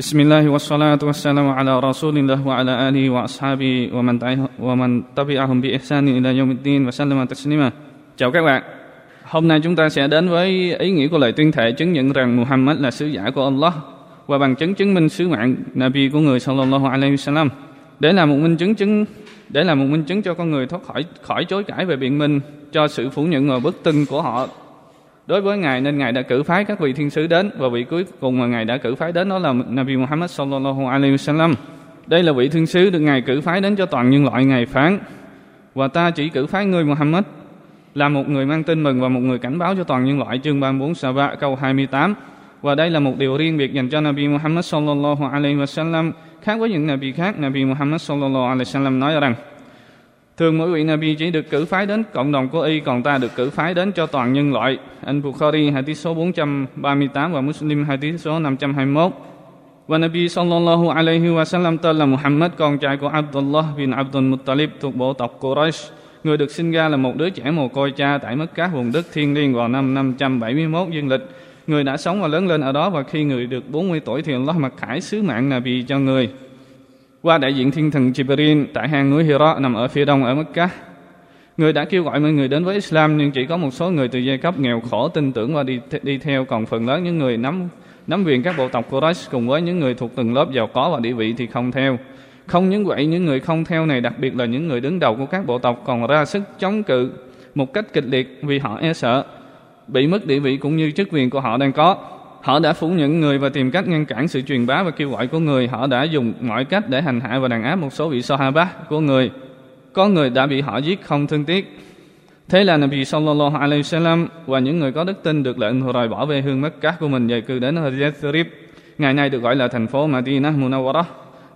Bismillah wassalatu wassalamu ala rasulillah wa ala alihi wa ashabihi wa man tabi'ahum bi ihsanin ila yaumiddin wa sallama taslima. Chào các bạn. Hôm nay chúng ta sẽ đến với ý nghĩa của lời tuyên thệ chứng nhận rằng Muhammad là sứ giả của Allah và bằng chứng chứng minh sứ mạng Nabi của người sallallahu alaihi wasallam. Để là một minh chứng cho con người thoát khỏi chối cãi về biện minh cho sự phủ nhận và bất tin của họ đối với Ngài, nên Ngài đã cử phái các vị thiên sứ đến, và vị cuối cùng mà Ngài đã cử phái đến đó là Nabi Muhammad sallallahu alaihi wasallam. Đây là vị thiên sứ được Ngài cử phái đến cho toàn nhân loại. Ngài phán: và ta chỉ cử phái ngươi Muhammad là một người mang tin mừng và một người cảnh báo cho toàn nhân loại. Chương 34 Saba câu 28. Và đây là một điều riêng biệt dành cho Nabi Muhammad sallallahu alaihi wasallam. Khác với những Nabi khác, Nabi Muhammad sallallahu alaihi wasallam nói rằng: thường mỗi vị Nabi chỉ được cử phái đến cộng đồng của y, còn ta được cử phái đến cho toàn nhân loại. Anh Bukhari hadith số 438 và Muslim hadith số 521. Và Nabi sallallahu alaihi wasallam tên là Muhammad, con trai của Abdullah bin Abdul Muttalib thuộc bộ tộc Quraysh. Người được sinh ra là một đứa trẻ mồ côi cha tại Mecca, vùng đất thiêng liêng, vào năm 571 dương lịch. Người đã sống và lớn lên ở đó, và khi người được 40 tuổi thì Allah mặc khải sứ mạng Nabi cho người qua đại diện thiên thần Jibril tại hang núi Hira nằm ở phía đông ở Mecca. Người đã kêu gọi mọi người đến với Islam, nhưng chỉ có một số người từ giai cấp nghèo khổ tin tưởng và đi theo, còn phần lớn những người nắm quyền các bộ tộc Quraysh cùng với những người thuộc từng lớp giàu có và địa vị thì không theo. Không những vậy, những người không theo này, đặc biệt là những người đứng đầu của các bộ tộc, còn ra sức chống cự một cách kịch liệt vì họ e sợ bị mất địa vị cũng như chức quyền của họ đang có. Họ đã phủ nhận người và tìm cách ngăn cản sự truyền bá và kêu gọi của người. Họ đã dùng mọi cách để hành hạ và đàn áp một số vị Sahaba của người. Có người đã bị họ giết không thương tiếc. Thế là Nabi sallallahu alaihi wasallam và những người có đức tin được lệnh rời bỏ về hương Mecca của mình, dời cư đến Yathrib, ngày nay được gọi là thành phố Madinah Munawwarah,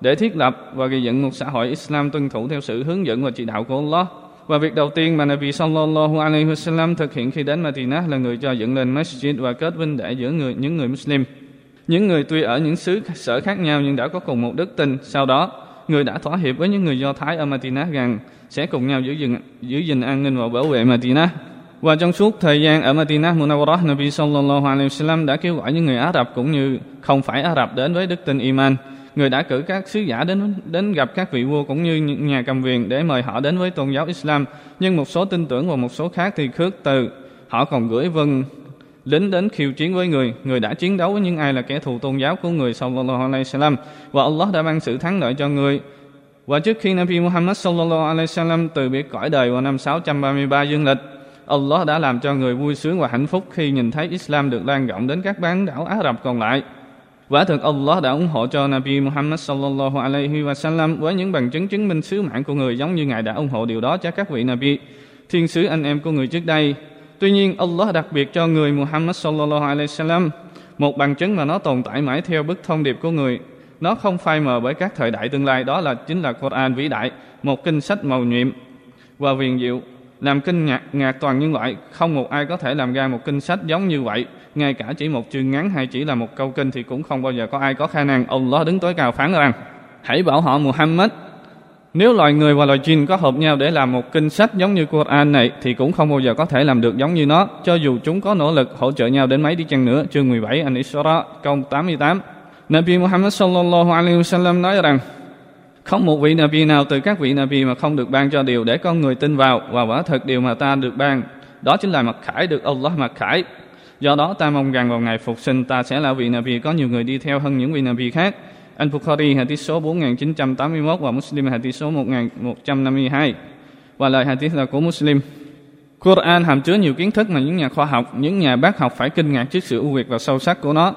để thiết lập và gây dựng một xã hội Islam tuân thủ theo sự hướng dẫn và chỉ đạo của Allah. Và việc đầu tiên mà Nabi sallallahu alaihi wasallam thực hiện khi đến Madinah là người cho dựng lên masjid và kết huynh đệ giữa những người Muslim. Những người tuy ở những xứ sở khác nhau nhưng đã có cùng một đức tin. Sau đó, người đã thỏa hiệp với những người Do Thái ở Madinah rằng sẽ cùng nhau giữ gìn an ninh và bảo vệ Madinah. Và trong suốt thời gian ở Madinah Munawwarah, Nabi sallallahu alaihi wasallam đã kêu gọi những người Ả Rập cũng như không phải Ả Rập đến với đức tin Iman. Người đã cử các sứ giả đến gặp các vị vua cũng như nhà cầm quyền để mời họ đến với tôn giáo Islam, nhưng một số tin tưởng và một số khác thì khước từ. Họ còn gửi vân lính đến khiêu chiến với người. Người đã chiến đấu với những ai là kẻ thù tôn giáo của người sallallahu alaihi wasallam, và Allah đã ban sự thắng lợi cho người. Và trước khi Nabi Muhammad sallallahu alaihi wasallam từ biệt cõi đời vào năm 633 dương lịch, Allah đã làm cho người vui sướng và hạnh phúc khi nhìn thấy Islam được lan rộng đến các bán đảo Ả Rập còn lại. Quả thực Allah đã ủng hộ cho Nabi Muhammad sallallahu alaihi wasallam với những bằng chứng chứng minh sứ mạng của người, giống như Ngài đã ủng hộ điều đó cho các vị Nabi, thiên sứ anh em của người trước đây. Tuy nhiên, Allah đặc biệt cho người Muhammad sallallahu alaihi wasallam một bằng chứng mà nó tồn tại mãi theo bức thông điệp của người. Nó không phai mờ bởi các thời đại tương lai, đó là chính là Quran vĩ đại, một kinh sách màu nhiệm và huyền diệu, làm kinh ngạc toàn nhân loại. Không một ai có thể làm ra một kinh sách giống như vậy, ngay cả chỉ một chương ngắn hay chỉ là một câu kinh thì cũng không bao giờ có ai có khả năng. Allah đứng tối cao phán rằng: hãy bảo họ Muhammad, nếu loài người và loài jin có hợp nhau để làm một kinh sách giống như Quran này thì cũng không bao giờ có thể làm được giống như nó, cho dù chúng có nỗ lực hỗ trợ nhau đến mấy đi chăng nữa. Chương 17 An-Isra câu 88. Nabi Muhammad sallallahu alaihi wasallam nói rằng: không một vị Nabi nào từ các vị Nabi mà không được ban cho điều để con người tin vào, và quả thật điều mà ta được ban đó chính là mặc khải được Allah mặc khải. Do đó ta mong rằng vào ngày phục sinh ta sẽ là vị Nabi có nhiều người đi theo hơn những vị Nabi khác. Anh Bukhari hadith số 4981 và Muslim hadith số 1152. Và lời hadith là của Muslim. Quran hàm chứa nhiều kiến thức mà những nhà khoa học, những nhà bác học phải kinh ngạc trước sự ưu việt và sâu sắc của nó.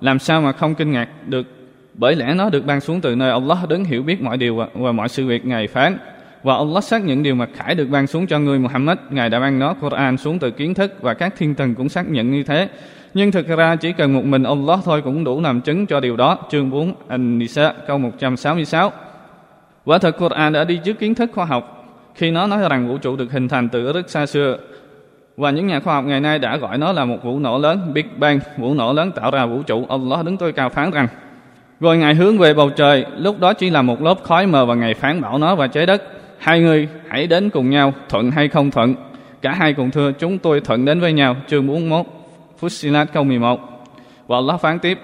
Làm sao mà không kinh ngạc được, bởi lẽ nó được ban xuống từ nơi Allah đứng hiểu biết mọi điều và mọi sự việc. Ngài phán: và Allah xác nhận điều mặc khải được ban xuống cho người Muhammad. Ngài đã ban nó Quran xuống từ kiến thức, và các thiên thần cũng xác nhận như thế. Nhưng thực ra chỉ cần một mình Allah thôi cũng đủ làm chứng cho điều đó. Chương 4 An-Nisa câu 166. Quả thật Quran đã đi trước kiến thức khoa học khi nó nói rằng vũ trụ được hình thành từ rất xa xưa, và những nhà khoa học ngày nay đã gọi nó là một vụ nổ lớn, Big Bang, vụ nổ lớn tạo ra vũ trụ. Allah đứng tối cao phán rằng: rồi Ngài hướng về bầu trời, lúc đó chỉ là một lớp khói mờ, và Ngài phán bảo nó và trái đất: hai người hãy đến cùng nhau, thuận hay không thuận. Cả hai cùng thưa: chúng tôi thuận đến với nhau. Chương 41 Fussilat câu 11. Và Allah phán tiếp: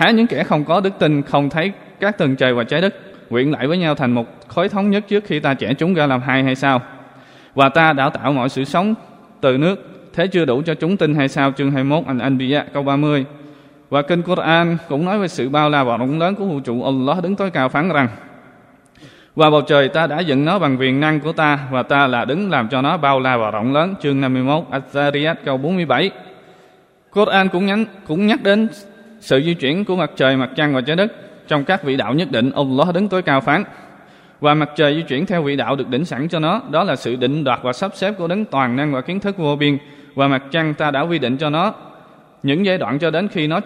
Há những kẻ không có đức tin không thấy các tầng trời và trái đất quyện lại với nhau thành một khối thống nhất trước khi ta chẻ chúng ra làm hai hay sao? Và ta đã tạo mọi sự sống từ nước, thế chưa đủ cho chúng tin hay sao? Chương 21 Al-Anbiya câu 30. Và kinh Quran cũng nói về sự bao la và rộng lớn của vũ trụ. Allah đứng tối cao phán rằng: và bầu trời ta đã dựng nó bằng quyền năng của ta, và ta là đứng làm cho nó bao la và rộng lớn. Chương 51 Az-Zariyat câu 47. Quran cũng nhắc đến sự di chuyển của mặt trời, mặt trăng và trái đất trong các vị đạo nhất định. Allah đứng tối cao phán: và mặt trời di chuyển theo vị đạo được định sẵn cho nó, đó là sự định đoạt và sắp xếp của đấng toàn năng và kiến thức vô biên. Và mặt trăng ta đã quy định cho nó những giai đoạn cho đến khi nó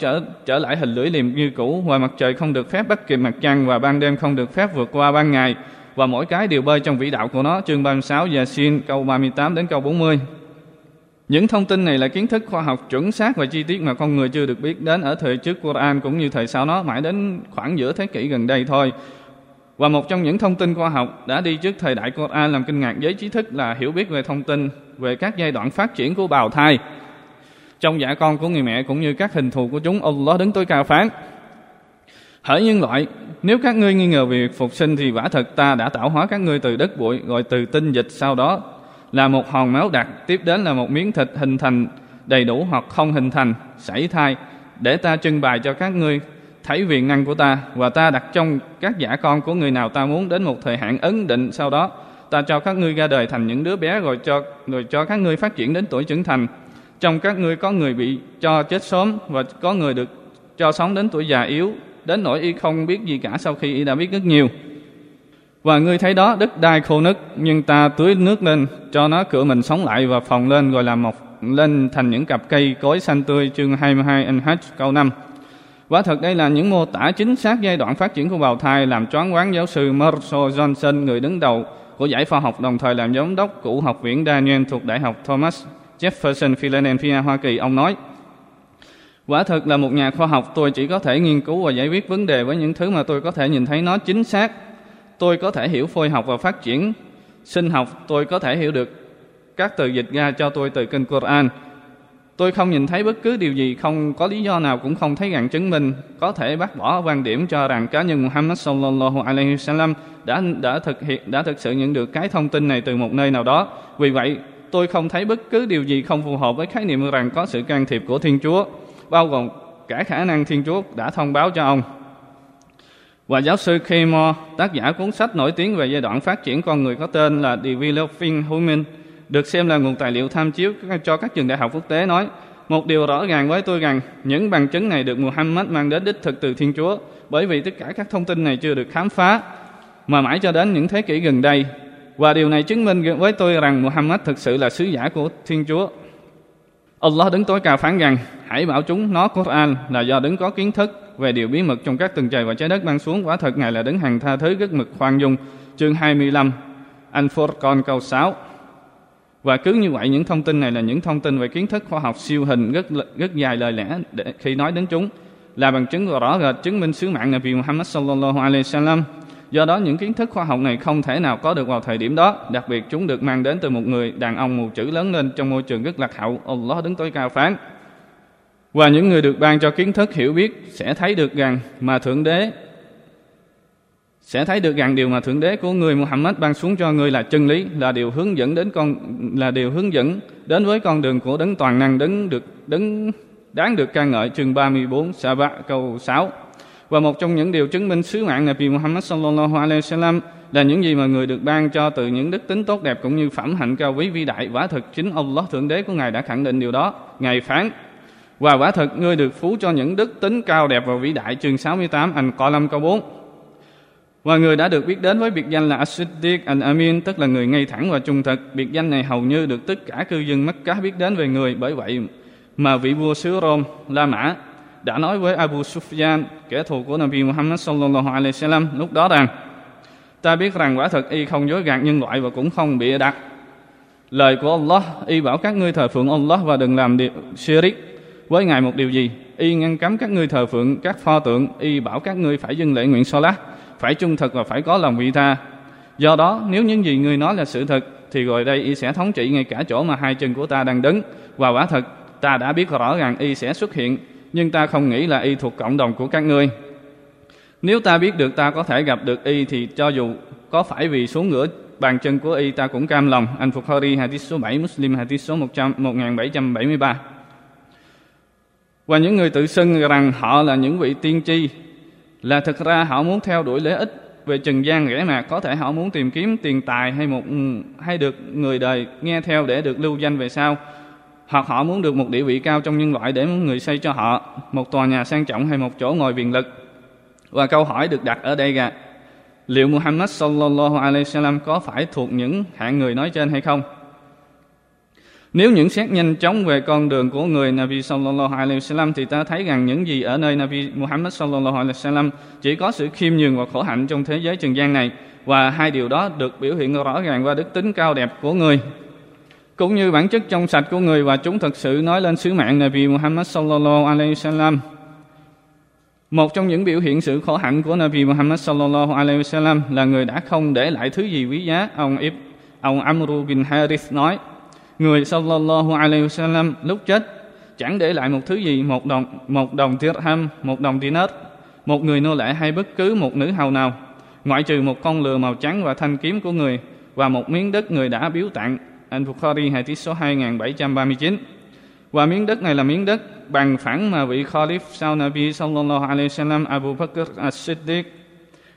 trở lại hình lưỡi liềm như cũ. Và mặt trời không được phép bắt kịp mặt trăng, và ban đêm không được phép vượt qua ban ngày, và mỗi cái đều bơi trong vĩ đạo của nó. Chương 36 Yasin câu 38 đến câu 40. Những thông tin này là kiến thức khoa học chuẩn xác và chi tiết mà con người chưa được biết đến ở thời trước Quran cũng như thời sau nó, mãi đến khoảng giữa thế kỷ gần đây thôi. Và một trong những thông tin khoa học đã đi trước thời đại Quran làm kinh ngạc giới trí thức là hiểu biết về thông tin về các giai đoạn phát triển của bào thai trong dạ con của người mẹ cũng như các hình thù của chúng. Allah đứng tối cao phán: hỡi nhân loại, nếu các ngươi nghi ngờ về việc phục sinh thì vả thật ta đã tạo hóa các ngươi từ đất bụi, rồi từ tinh dịch, sau đó là một hòn máu đặc, tiếp đến là một miếng thịt hình thành đầy đủ hoặc không hình thành, sảy thai, để ta trưng bày cho các ngươi thấy quyền năng của ta. Và ta đặt trong các dạ con của người nào ta muốn đến một thời hạn ấn định, sau đó ta cho các ngươi ra đời thành những đứa bé, rồi cho các ngươi phát triển đến tuổi trưởng thành. Trong các ngươi có người bị cho chết sớm, và có người được cho sống đến tuổi già yếu, đến nỗi y không biết gì cả sau khi y đã biết rất nhiều. Và ngươi thấy đó, đất đai khô nứt, nhưng ta tưới nước lên, cho nó cửa mình sống lại và phồng lên, rồi làm mọc lên thành những cặp cây cối xanh tươi. Chương 22 An-Hajj câu 5. Quả thật đây là những mô tả chính xác giai đoạn phát triển của bào thai, làm choáng váng giáo sư Marshall Johnson, người đứng đầu của giải khoa học, đồng thời làm giám đốc của Học viện Daniel thuộc Đại học Thomas Jefferson, Philadelphia, Hoa Kỳ. Ông nói: quả thật là một nhà khoa học, tôi chỉ có thể nghiên cứu và giải quyết vấn đề với những thứ mà tôi có thể nhìn thấy nó chính xác. Tôi có thể hiểu phôi học và phát triển sinh học, tôi có thể hiểu được các từ dịch ra cho tôi từ kinh Quran. Tôi không nhìn thấy bất cứ điều gì, không có lý do nào cũng không thấy rằng chứng minh có thể bác bỏ quan điểm cho rằng cá nhân Muhammad sallallahu alaihi wasallam đã thực sự nhận được cái thông tin này từ một nơi nào đó. Vì vậy, tôi không thấy bất cứ điều gì không phù hợp với khái niệm rằng có sự can thiệp của Thiên Chúa, bao gồm cả khả năng Thiên Chúa đã thông báo cho ông. Và giáo sư Kemore, tác giả cuốn sách nổi tiếng về giai đoạn phát triển con người có tên là Developing Human, được xem là nguồn tài liệu tham chiếu cho các trường đại học quốc tế, nói: một điều rõ ràng với tôi rằng những bằng chứng này được Muhammad mang đến đích thực từ Thiên Chúa, bởi vì tất cả các thông tin này chưa được khám phá mà mãi cho đến những thế kỷ gần đây. Và điều này chứng minh với tôi rằng Muhammad thực sự là sứ giả của Thiên Chúa. Allah đứng tối cao phán rằng: hãy bảo chúng nó Quran là do đứng có kiến thức về điều bí mật trong các tầng trời và trái đất ban xuống. Quả thật Ngài là đứng hàng tha thứ, rất mực khoan dung. Chương 25 Al-Furqan câu 6. Và cứ như vậy, những thông tin này là những thông tin về kiến thức khoa học siêu hình, rất dài lời lẽ khi nói đến chúng, là bằng chứng rõ rệt chứng minh sứ mạng Nabi Muhammad sallallahu alaihi wasallam. Do đó, những kiến thức khoa học này không thể nào có được vào thời điểm đó, đặc biệt chúng được mang đến từ một người đàn ông mù chữ lớn lên trong môi trường rất lạc hậu. Allah đứng tối cao phán: và những người được ban cho kiến thức hiểu biết sẽ thấy được rằng điều mà Thượng Đế của người Muhammad ban xuống cho người là chân lý, là điều hướng dẫn đến với con đường của đấng toàn năng, đáng được ca ngợi. Chương 34 Saba câu 6. Và một trong những điều chứng minh sứ mạng Nabi Muhammad sallallahu alaihi wasallam là những gì mà người được ban cho từ những đức tính tốt đẹp cũng như phẩm hạnh cao quý vĩ đại. Quả thực chính Allah Thượng Đế của Ngài đã khẳng định điều đó. Ngài phán: và quả thật ngươi được phú cho những đức tính cao đẹp và vĩ đại. Chương 68 Al-Qalam câu 4. Và người đã được biết đến với biệt danh là As-Siddiq Al-Amin, tức là người ngay thẳng và trung thực. Biệt danh này hầu như được tất cả cư dân Mecca biết đến về người. Bởi vậy mà vị vua xứ Rome, La Mã, đã nói với Abu Sufyan, kẻ thù của Nabi Muhammad sallallahu alaihi wasallam lúc đó rằng: ta biết rằng quả thật y không dối gạt nhân loại và cũng không bịa đặt lời của Allah. Y bảo các ngươi thờ phượng Allah và đừng làm shirik với Ngài một điều gì. Y ngăn cấm các ngươi thờ phượng các pho tượng. Y bảo các ngươi phải dâng lễ nguyện Salat, phải trung thực và phải có lòng vị tha. Do đó, nếu những gì ngươi nói là sự thật, thì rồi đây y sẽ thống trị ngay cả chỗ mà hai chân của ta đang đứng. Và quả thật, ta đã biết rõ ràng y sẽ xuất hiện nhưng ta không nghĩ là y thuộc cộng đồng của các ngươi. Nếu ta biết được ta có thể gặp được y thì cho dù có phải vì xuống ngửa bàn chân của y ta cũng cam lòng. Anh Bukhari hadith số 7, Muslim hadith số 1773. Và những người tự xưng rằng họ là những vị tiên tri là thực ra họ muốn theo đuổi lợi ích về trần gian rẻ mạt, có thể họ muốn tìm kiếm tiền tài hay được người đời nghe theo để được lưu danh về sau, hoặc họ muốn được một địa vị cao trong nhân loại để người xây cho họ một tòa nhà sang trọng hay một chỗ ngồi quyền lực. Và câu hỏi được đặt ở đây là liệu Muhammad sallallahu alaihi wasallam có phải thuộc những hạng người nói trên hay không? Nếu những xét nhanh chóng về con đường của người Nabi sallallahu alaihi wasallam thì ta thấy rằng những gì ở nơi Nabi Muhammad sallallahu alaihi wasallam chỉ có sự khiêm nhường và khổ hạnh trong thế giới trần gian này, và hai điều đó được biểu hiện rõ ràng qua đức tính cao đẹp của người cũng như bản chất trong sạch của người, và chúng thực sự nói lên sứ mạng Nabi Muhammad sallallahu alaihi wasallam. Một trong những biểu hiện sự khổ hạnh của Nabi Muhammad sallallahu alaihi wasallam là người đã không để lại thứ gì quý giá. Ông Amru bin Harith nói: người sallallahu alaihi wasallam lúc chết chẳng để lại một thứ gì, một đồng dirham, một đồng dinar, một người nô lệ hay bất cứ một nữ hầu nào, ngoại trừ một con lừa màu trắng và thanh kiếm của người và một miếng đất người đã biếu tặng. Al-Bukhari hadith số 2739. Và miếng đất này là miếng đất bằng phẳng mà vị Khalif sau Nabi sallallahu alaihi wasallam Abu Bakr as-Siddiq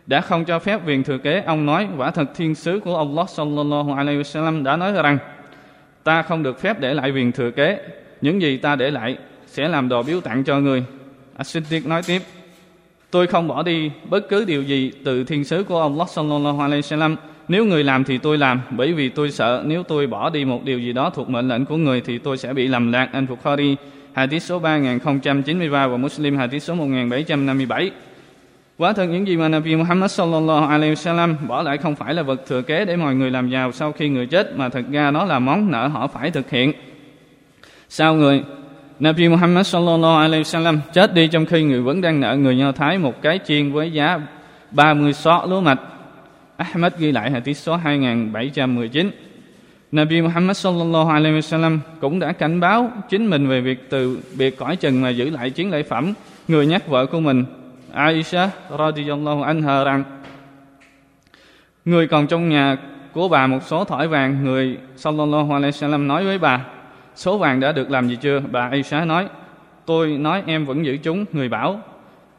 đã không cho phép viền thừa kế. Ông nói: quả thật thiên sứ của Allah sallallahu alaihi wasallam đã nói rằng ta không được phép để lại viền thừa kế, những gì ta để lại sẽ làm đồ biếu tặng cho người. As-Siddiq nói tiếp: tôi không bỏ đi bất cứ điều gì từ thiên sứ của Allah sallallahu alaihi wasallam. Nếu người làm thì tôi làm, bởi vì tôi sợ nếu tôi bỏ đi một điều gì đó thuộc mệnh lệnh của người thì tôi sẽ bị làm lạc. Anh Bukhari hadith số 3093 và Muslim hadith số 1757. Quả thật những gì mà Nabi Muhammad sallallahu alaihi wasallam bỏ lại không phải là vật thừa kế để mọi người làm giàu sau khi người chết, mà thật ra nó là món nợ họ phải thực hiện. Sau người Nabi Muhammad sallallahu alaihi wasallam chết đi trong khi người vẫn đang nợ người Do Thái một cái chiên với giá 30 xó lúa mạch. Ahmad ghi lại hadith số 2719. Nabi Muhammad sallallahu alaihi wasallam cũng đã cảnh báo chính mình về việc từ biệt cõi trần mà giữ lại chiến lợi phẩm. Người nhắc vợ của mình Aisha radhiyallahu anha rằng người còn trong nhà của bà một số thỏi vàng. Người sallallahu alaihi wasallam nói với bà: số vàng đã được làm gì chưa? Bà Aisha nói: tôi nói em vẫn giữ chúng. Người bảo: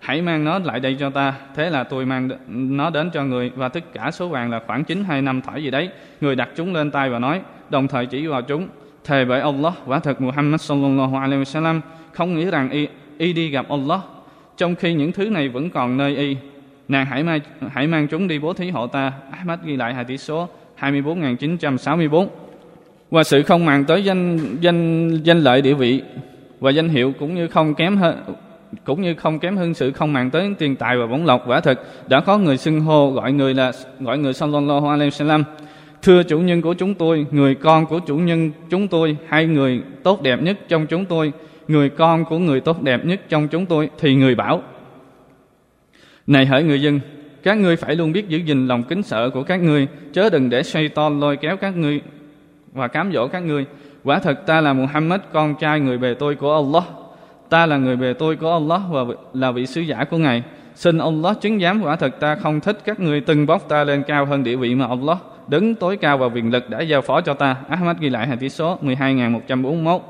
hãy mang nó lại đây cho ta. Thế là tôi mang nó đến cho người, và tất cả số vàng là khoảng 925 thỏi gì đấy. Người đặt chúng lên tay và nói, đồng thời chỉ vào chúng: thề bởi Allah, quả thật Muhammad sallallahu alaihi wasallam không nghĩ rằng y đi gặp Allah trong khi những thứ này vẫn còn nơi y. Nàng hãy mang chúng đi bố thí hộ ta. Ahmad ghi lại hadith số 24964. Và sự không màng tới danh lợi địa vị và danh hiệu cũng như không kém hơn sự không màng tới tiền tài và bổng lộc. Quả thật đã có người xưng hô gọi người sallallahu alaihi wasallam: thưa chủ nhân của chúng tôi, người con của chủ nhân chúng tôi, hay người tốt đẹp nhất trong chúng tôi, người con của người tốt đẹp nhất trong chúng tôi. Thì người bảo: này hỡi người dân, các ngươi phải luôn biết giữ gìn lòng kính sợ của các ngươi, chớ đừng để Satan lôi kéo các ngươi và cám dỗ các ngươi. Quả thật ta là Muhammad, con trai người bề tôi của Allah. Ta là người bề tôi của Allah và là vị sứ giả của Ngài. Xin Allah chứng giám, quả thật ta không thích các người từng bóc ta lên cao hơn địa vị mà Allah, đứng tối cao và quyền lực đã giao phó cho ta. Ahmad ghi lại hadith số 12141.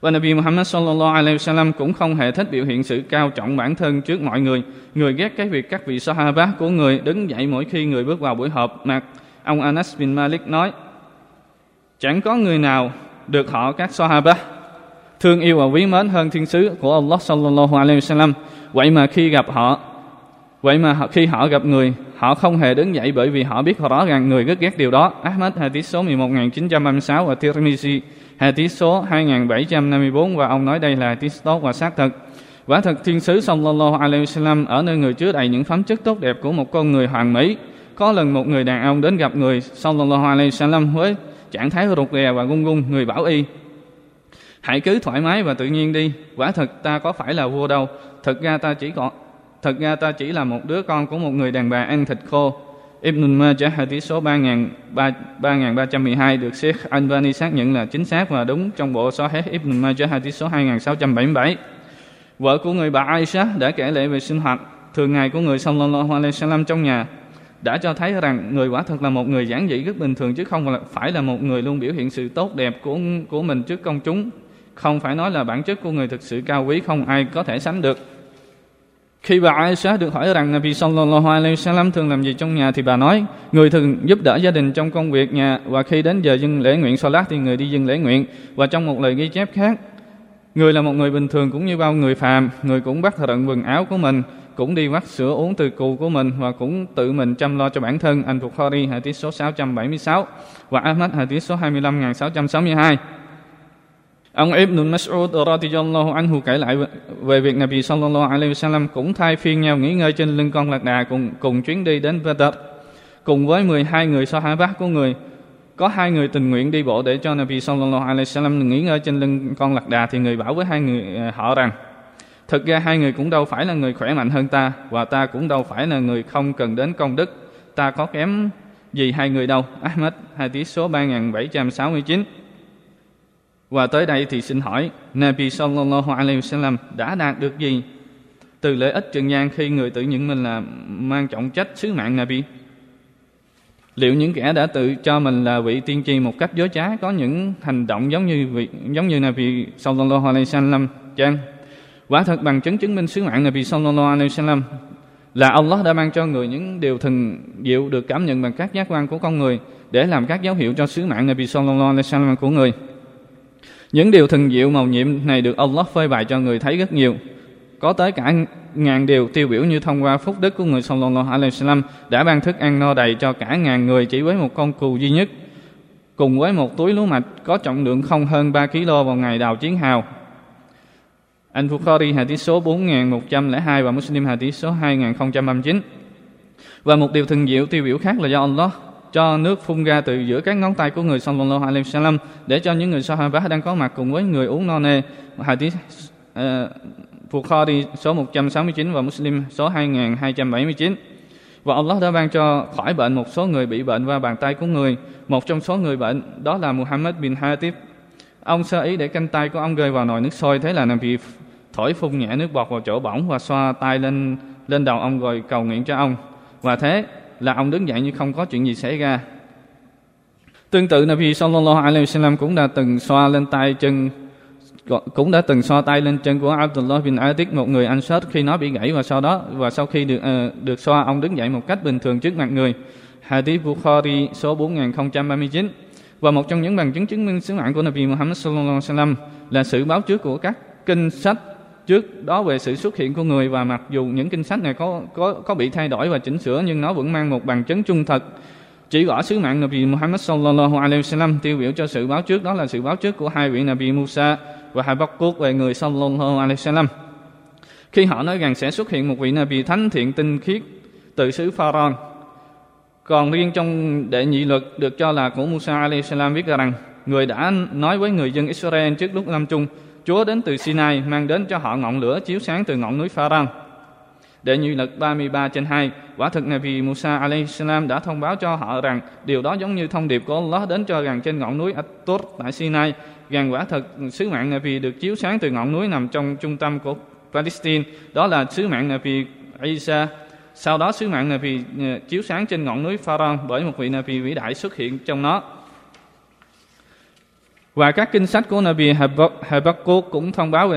Và Nabi Muhammad sallallahu alaihi wasallam cũng không hề thích biểu hiện sự cao trọng bản thân trước mọi người. Người ghét cái việc các vị sahaba của người đứng dậy mỗi khi người bước vào buổi họp mặt. Ông Anas bin Malik nói: chẳng có người nào được họ các sahaba thương yêu và quý mến hơn thiên sứ của Allah sallallahu alaihi wasallam. Vậy mà khi họ gặp người, họ không hề đứng dậy, bởi vì họ biết rõ ràng người rất ghét điều đó. Ahmad hadith số 11936 và Tirmidhi hadith số 2754. Và ông nói đây là hadith tốt và xác thực. Quả thật thiên sứ sallallahu alaihi wasallam ở nơi người chứa đầy những phẩm chất tốt đẹp của một con người hoàn mỹ. Có lần một người đàn ông đến gặp người sallallahu alaihi wasallam với trạng thái rụt rè và run run. Người bảo y: hãy cứ thoải mái và tự nhiên đi. Quả thật ta có phải là vua đâu. Thật ra ta chỉ là một đứa con của một người đàn bà ăn thịt khô. Ibn Majah hadith số 3312 được Sheikh Albani xác nhận là chính xác và đúng trong bộ Sahih Ibn Majah hadith số 2677. Vợ của người bà Aisha đã kể lệ về sinh hoạt thường ngày của người Sallallahu Alaihi Wasallam trong nhà, đã cho thấy rằng người quả thật là một người giản dị rất bình thường, chứ không phải là một người luôn biểu hiện sự tốt đẹp của mình trước công chúng. Không phải nói là bản chất của người thực sự cao quý, không ai có thể sánh được. Khi bà Aisha được hỏi rằng Nabi Sallallahu Alaihi Wasallam thường làm gì trong nhà, thì bà nói: người thường giúp đỡ gia đình trong công việc nhà, và khi đến giờ dâng lễ nguyện Salat thì người đi dâng lễ nguyện. Và trong một lời ghi chép khác, người là một người bình thường cũng như bao người phàm, người cũng vắt rận quần áo của mình, cũng đi vắt sữa uống từ cừu của mình, và cũng tự mình chăm lo cho bản thân. Anh Bukhari hadith số 676 và Ahmad hadith số 25662. Ông Ibn Mas'ud radhiyallahu anhu kể lại về việc Nabi sallallahu alaihi wasallam cũng thay phiên nhau nghỉ ngơi trên lưng con lạc đà cùng chuyến đi đến Badr. Cùng với 12 người Sahaba của người, có 2 người tình nguyện đi bộ để cho Nabi sallallahu alaihi wasallam nghỉ ngơi trên lưng con lạc đà, thì người bảo với 2 người họ rằng: thực ra 2 người cũng đâu phải là người khỏe mạnh hơn ta, và ta cũng đâu phải là người không cần đến công đức. Ta có kém gì 2 người đâu. Ahmad hadith số 3769. Và tới đây thì xin hỏi, Nabi Sallallahu Alaihi Wasallam đã đạt được gì từ lợi ích trần gian khi người tự nhận mình là mang trọng trách sứ mạng Nabi? Liệu những kẻ đã tự cho mình là vị tiên tri một cách dối trá có những hành động giống như Nabi Sallallahu Alaihi Wasallam chăng? Quả thật bằng chứng chứng minh sứ mạng Nabi Sallallahu Alaihi Wasallam là Allah đã ban cho người những điều thần diệu được cảm nhận bằng các giác quan của con người để làm các dấu hiệu cho sứ mạng Nabi Sallallahu Alaihi Wasallam của người. Những điều thần diệu màu nhiệm này được Allah phơi bày cho người thấy rất nhiều, có tới cả ngàn điều, tiêu biểu như thông qua phúc đức của người Sallallahu Alaihi Wasallam đã ban thức ăn no đầy cho cả ngàn người chỉ với một con cừu duy nhất, cùng với một túi lúa mạch có trọng lượng không hơn 3 kg vào ngày đào chiến hào. Anh Bukhari hadith số 4102 và Muslim hadith số 2039. Và một điều thần diệu tiêu biểu khác là do Allah cho nước phun ra từ giữa các ngón tay của người Sallallahu Alaihi Wasallam để cho những người Sahaba đang có mặt cùng với người uống no nê. Hadith Bukhari số 169 và Muslim số 2279. Và Allah đã ban cho khỏi bệnh một số người bị bệnh qua bàn tay của người. Một trong số người bệnh đó là Muhammad bin Hatib. Ông sơ ý để canh tay của ông rơi vào nồi nước sôi, thế là Nabi thổi phun nhẹ nước bọt vào chỗ bỏng và xoa tay lên đầu ông rồi cầu nguyện cho ông. Và thế là ông đứng dậy như không có chuyện gì xảy ra. Tương tự, Nabi Sallallahu Alaihi Wasallam cũng đã từng xoa tay lên chân của Abdullah bin Atik, một người Ansar, khi nó bị gãy, và sau khi được xoa, ông đứng dậy một cách bình thường trước mặt người. Hadith Bukhari số 4039. Và một trong những bằng chứng chứng minh sứ mạng của Nabi Muhammad Sallallahu Alaihi Wasallam là sự báo trước của các kinh sách trước đó về sự xuất hiện của người, và mặc dù những kinh sách này có bị thay đổi và chỉnh sửa, nhưng nó vẫn mang một bằng chứng trung thực chỉ rõ sứ mạng Nabi Muhammad Sallallahu Alaihi Wasallam. Tiêu biểu cho sự báo trước đó là sự báo trước của 2 vị Nabi Musa và Habakkuk về người Sallallahu Alaihi Wasallam, khi họ nói rằng sẽ xuất hiện một vị Nabi thánh thiện tinh khiết từ xứ Pharaon. Còn riêng trong đệ nhị luật được cho là của Musa Alaihi Wasallam viết rằng người đã nói với người dân Israel trước lúc lâm chung: Chúa đến từ Sinai, mang đến cho họ ngọn lửa chiếu sáng từ ngọn núi Pharaon. Đệ nhị luật 33/2. Quả thực Nabi Musa Alaihi Wasallam đã thông báo cho họ rằng điều đó giống như thông điệp của Allah đến cho rằng trên ngọn núi At-Tur tại Sinai, rằng quả thật sứ mạng Nabi được chiếu sáng từ ngọn núi nằm trong trung tâm của Palestine. Đó là sứ mạng Nabi Isa. Sau đó sứ mạng Nabi chiếu sáng trên ngọn núi Pharaon bởi một vị Nabi vĩ đại xuất hiện trong nó. Và các kinh sách của Nabi Habakkuk cũng thông báo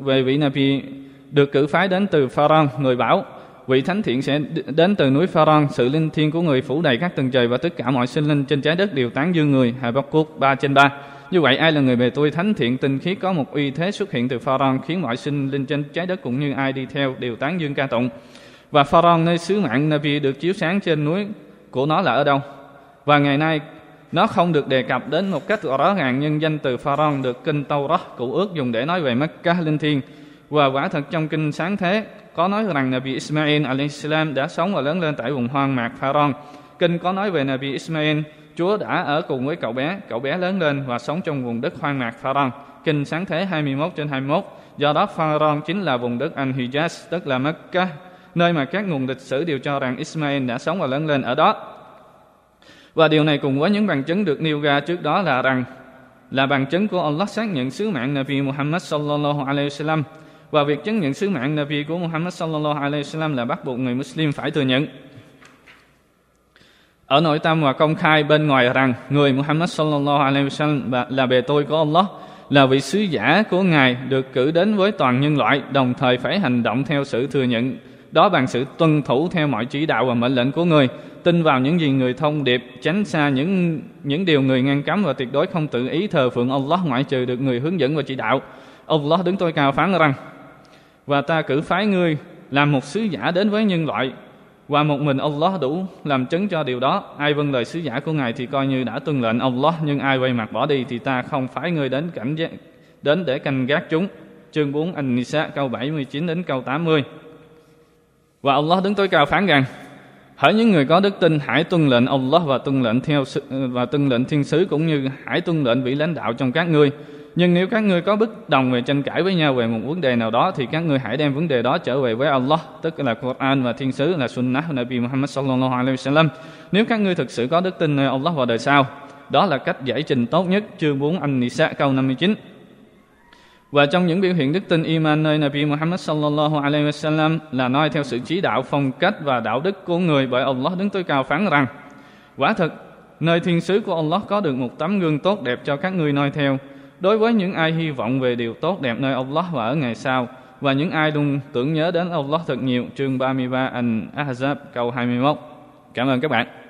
về vị Nabi được cử phái đến từ Pharaon. Người bảo vị thánh thiện sẽ đến từ núi Pharaon, sự linh thiêng của người phủ đầy các tầng trời và tất cả mọi sinh linh trên trái đất đều tán dương người. Habakkuk 3/3. Như vậy, ai là người bề tôi thánh thiện tinh khiết có một uy thế xuất hiện từ Pharaon khiến mọi sinh linh trên trái đất cũng như ai đi theo đều tán dương ca tụng. Và Pharaon, nơi sứ mạng Nabi được chiếu sáng trên núi của nó là ở đâu? Và ngày nay nó không được đề cập đến một cách rõ ràng, nhưng danh từ Pharaon được kinh Taurat, Cựu Ước, dùng để nói về Mecca linh thiêng. Và quả thật trong kinh Sáng Thế có nói rằng Nabi Ismail alaihissalam đã sống và lớn lên tại vùng hoang mạc Pharaon. Kinh có nói về Nabi Ismail, Chúa đã ở cùng với cậu bé lớn lên và sống trong vùng đất hoang mạc Pharaon. Kinh Sáng Thế 21/21. Do đó Pharaon chính là vùng đất Al Hijaz, tức là Mecca, nơi mà các nguồn lịch sử đều cho rằng Ismail đã sống và lớn lên ở đó. Và điều này cùng với những bằng chứng được nêu ra trước đó là bằng chứng của Allah xác nhận sứ mạng Nabi Muhammad Sallallahu Alaihi Wasallam. Và việc chứng nhận sứ mạng Nabi của Muhammad sallallahu alaihi wasallam là bắt buộc người Muslim phải thừa nhận ở nội tâm và công khai bên ngoài rằng người Muhammad sallallahu alaihi wasallam là bề tôi của Allah, là vị sứ giả của Ngài được cử đến với toàn nhân loại, đồng thời phải hành động theo sự thừa nhận đó bằng sự tuân thủ theo mọi chỉ đạo và mệnh lệnh của Người, tin vào những gì Người thông điệp, tránh xa những điều Người ngăn cấm và tuyệt đối không tự ý thờ phượng Allah ngoại trừ được Người hướng dẫn và chỉ đạo. Allah Đứng Tối Cao phán rằng: và ta cử phái ngươi làm một sứ giả đến với nhân loại, và một mình Allah đủ làm chứng cho điều đó. Ai vâng lời sứ giả của Ngài thì coi như đã tuân lệnh Allah, nhưng ai quay mặt bỏ đi thì ta không phái ngươi đến để canh gác chúng. Chương 4 An-Nisa câu 79 đến câu 80. Và Allah Đứng Tối Cao phán rằng: hỡi những người có đức tin, hãy tuân lệnh Allah và tuân lệnh thiên sứ, cũng như hãy tuân lệnh vị lãnh đạo trong các ngươi. Nhưng nếu các ngươi có bất đồng về tranh cãi với nhau về một vấn đề nào đó, thì các ngươi hãy đem vấn đề đó trở về với Allah, tức là Quran và thiên sứ là Sunnah Nabi Muhammad sallallahu alaihi wasallam. Nếu các ngươi thực sự có đức tin nơi Allah vào đời sau, đó là cách giải trình tốt nhất. Chương 4 An-Nisa câu 59. Và trong những biểu hiện đức tin iman nơi Nabi Muhammad sallallahu alaihi wasallam là noi theo sự chỉ đạo, phong cách và đạo đức của Người, bởi Allah Đứng Tối Cao phán rằng: quả thật nơi thiên sứ của Allah có được một tấm gương tốt đẹp cho các ngươi noi theo, đối với những ai hy vọng về điều tốt đẹp nơi Allah và ở ngày sau, và những ai luôn tưởng nhớ đến Allah thật nhiều. Chương 33 An-Ahzab câu 21. Cảm ơn các bạn.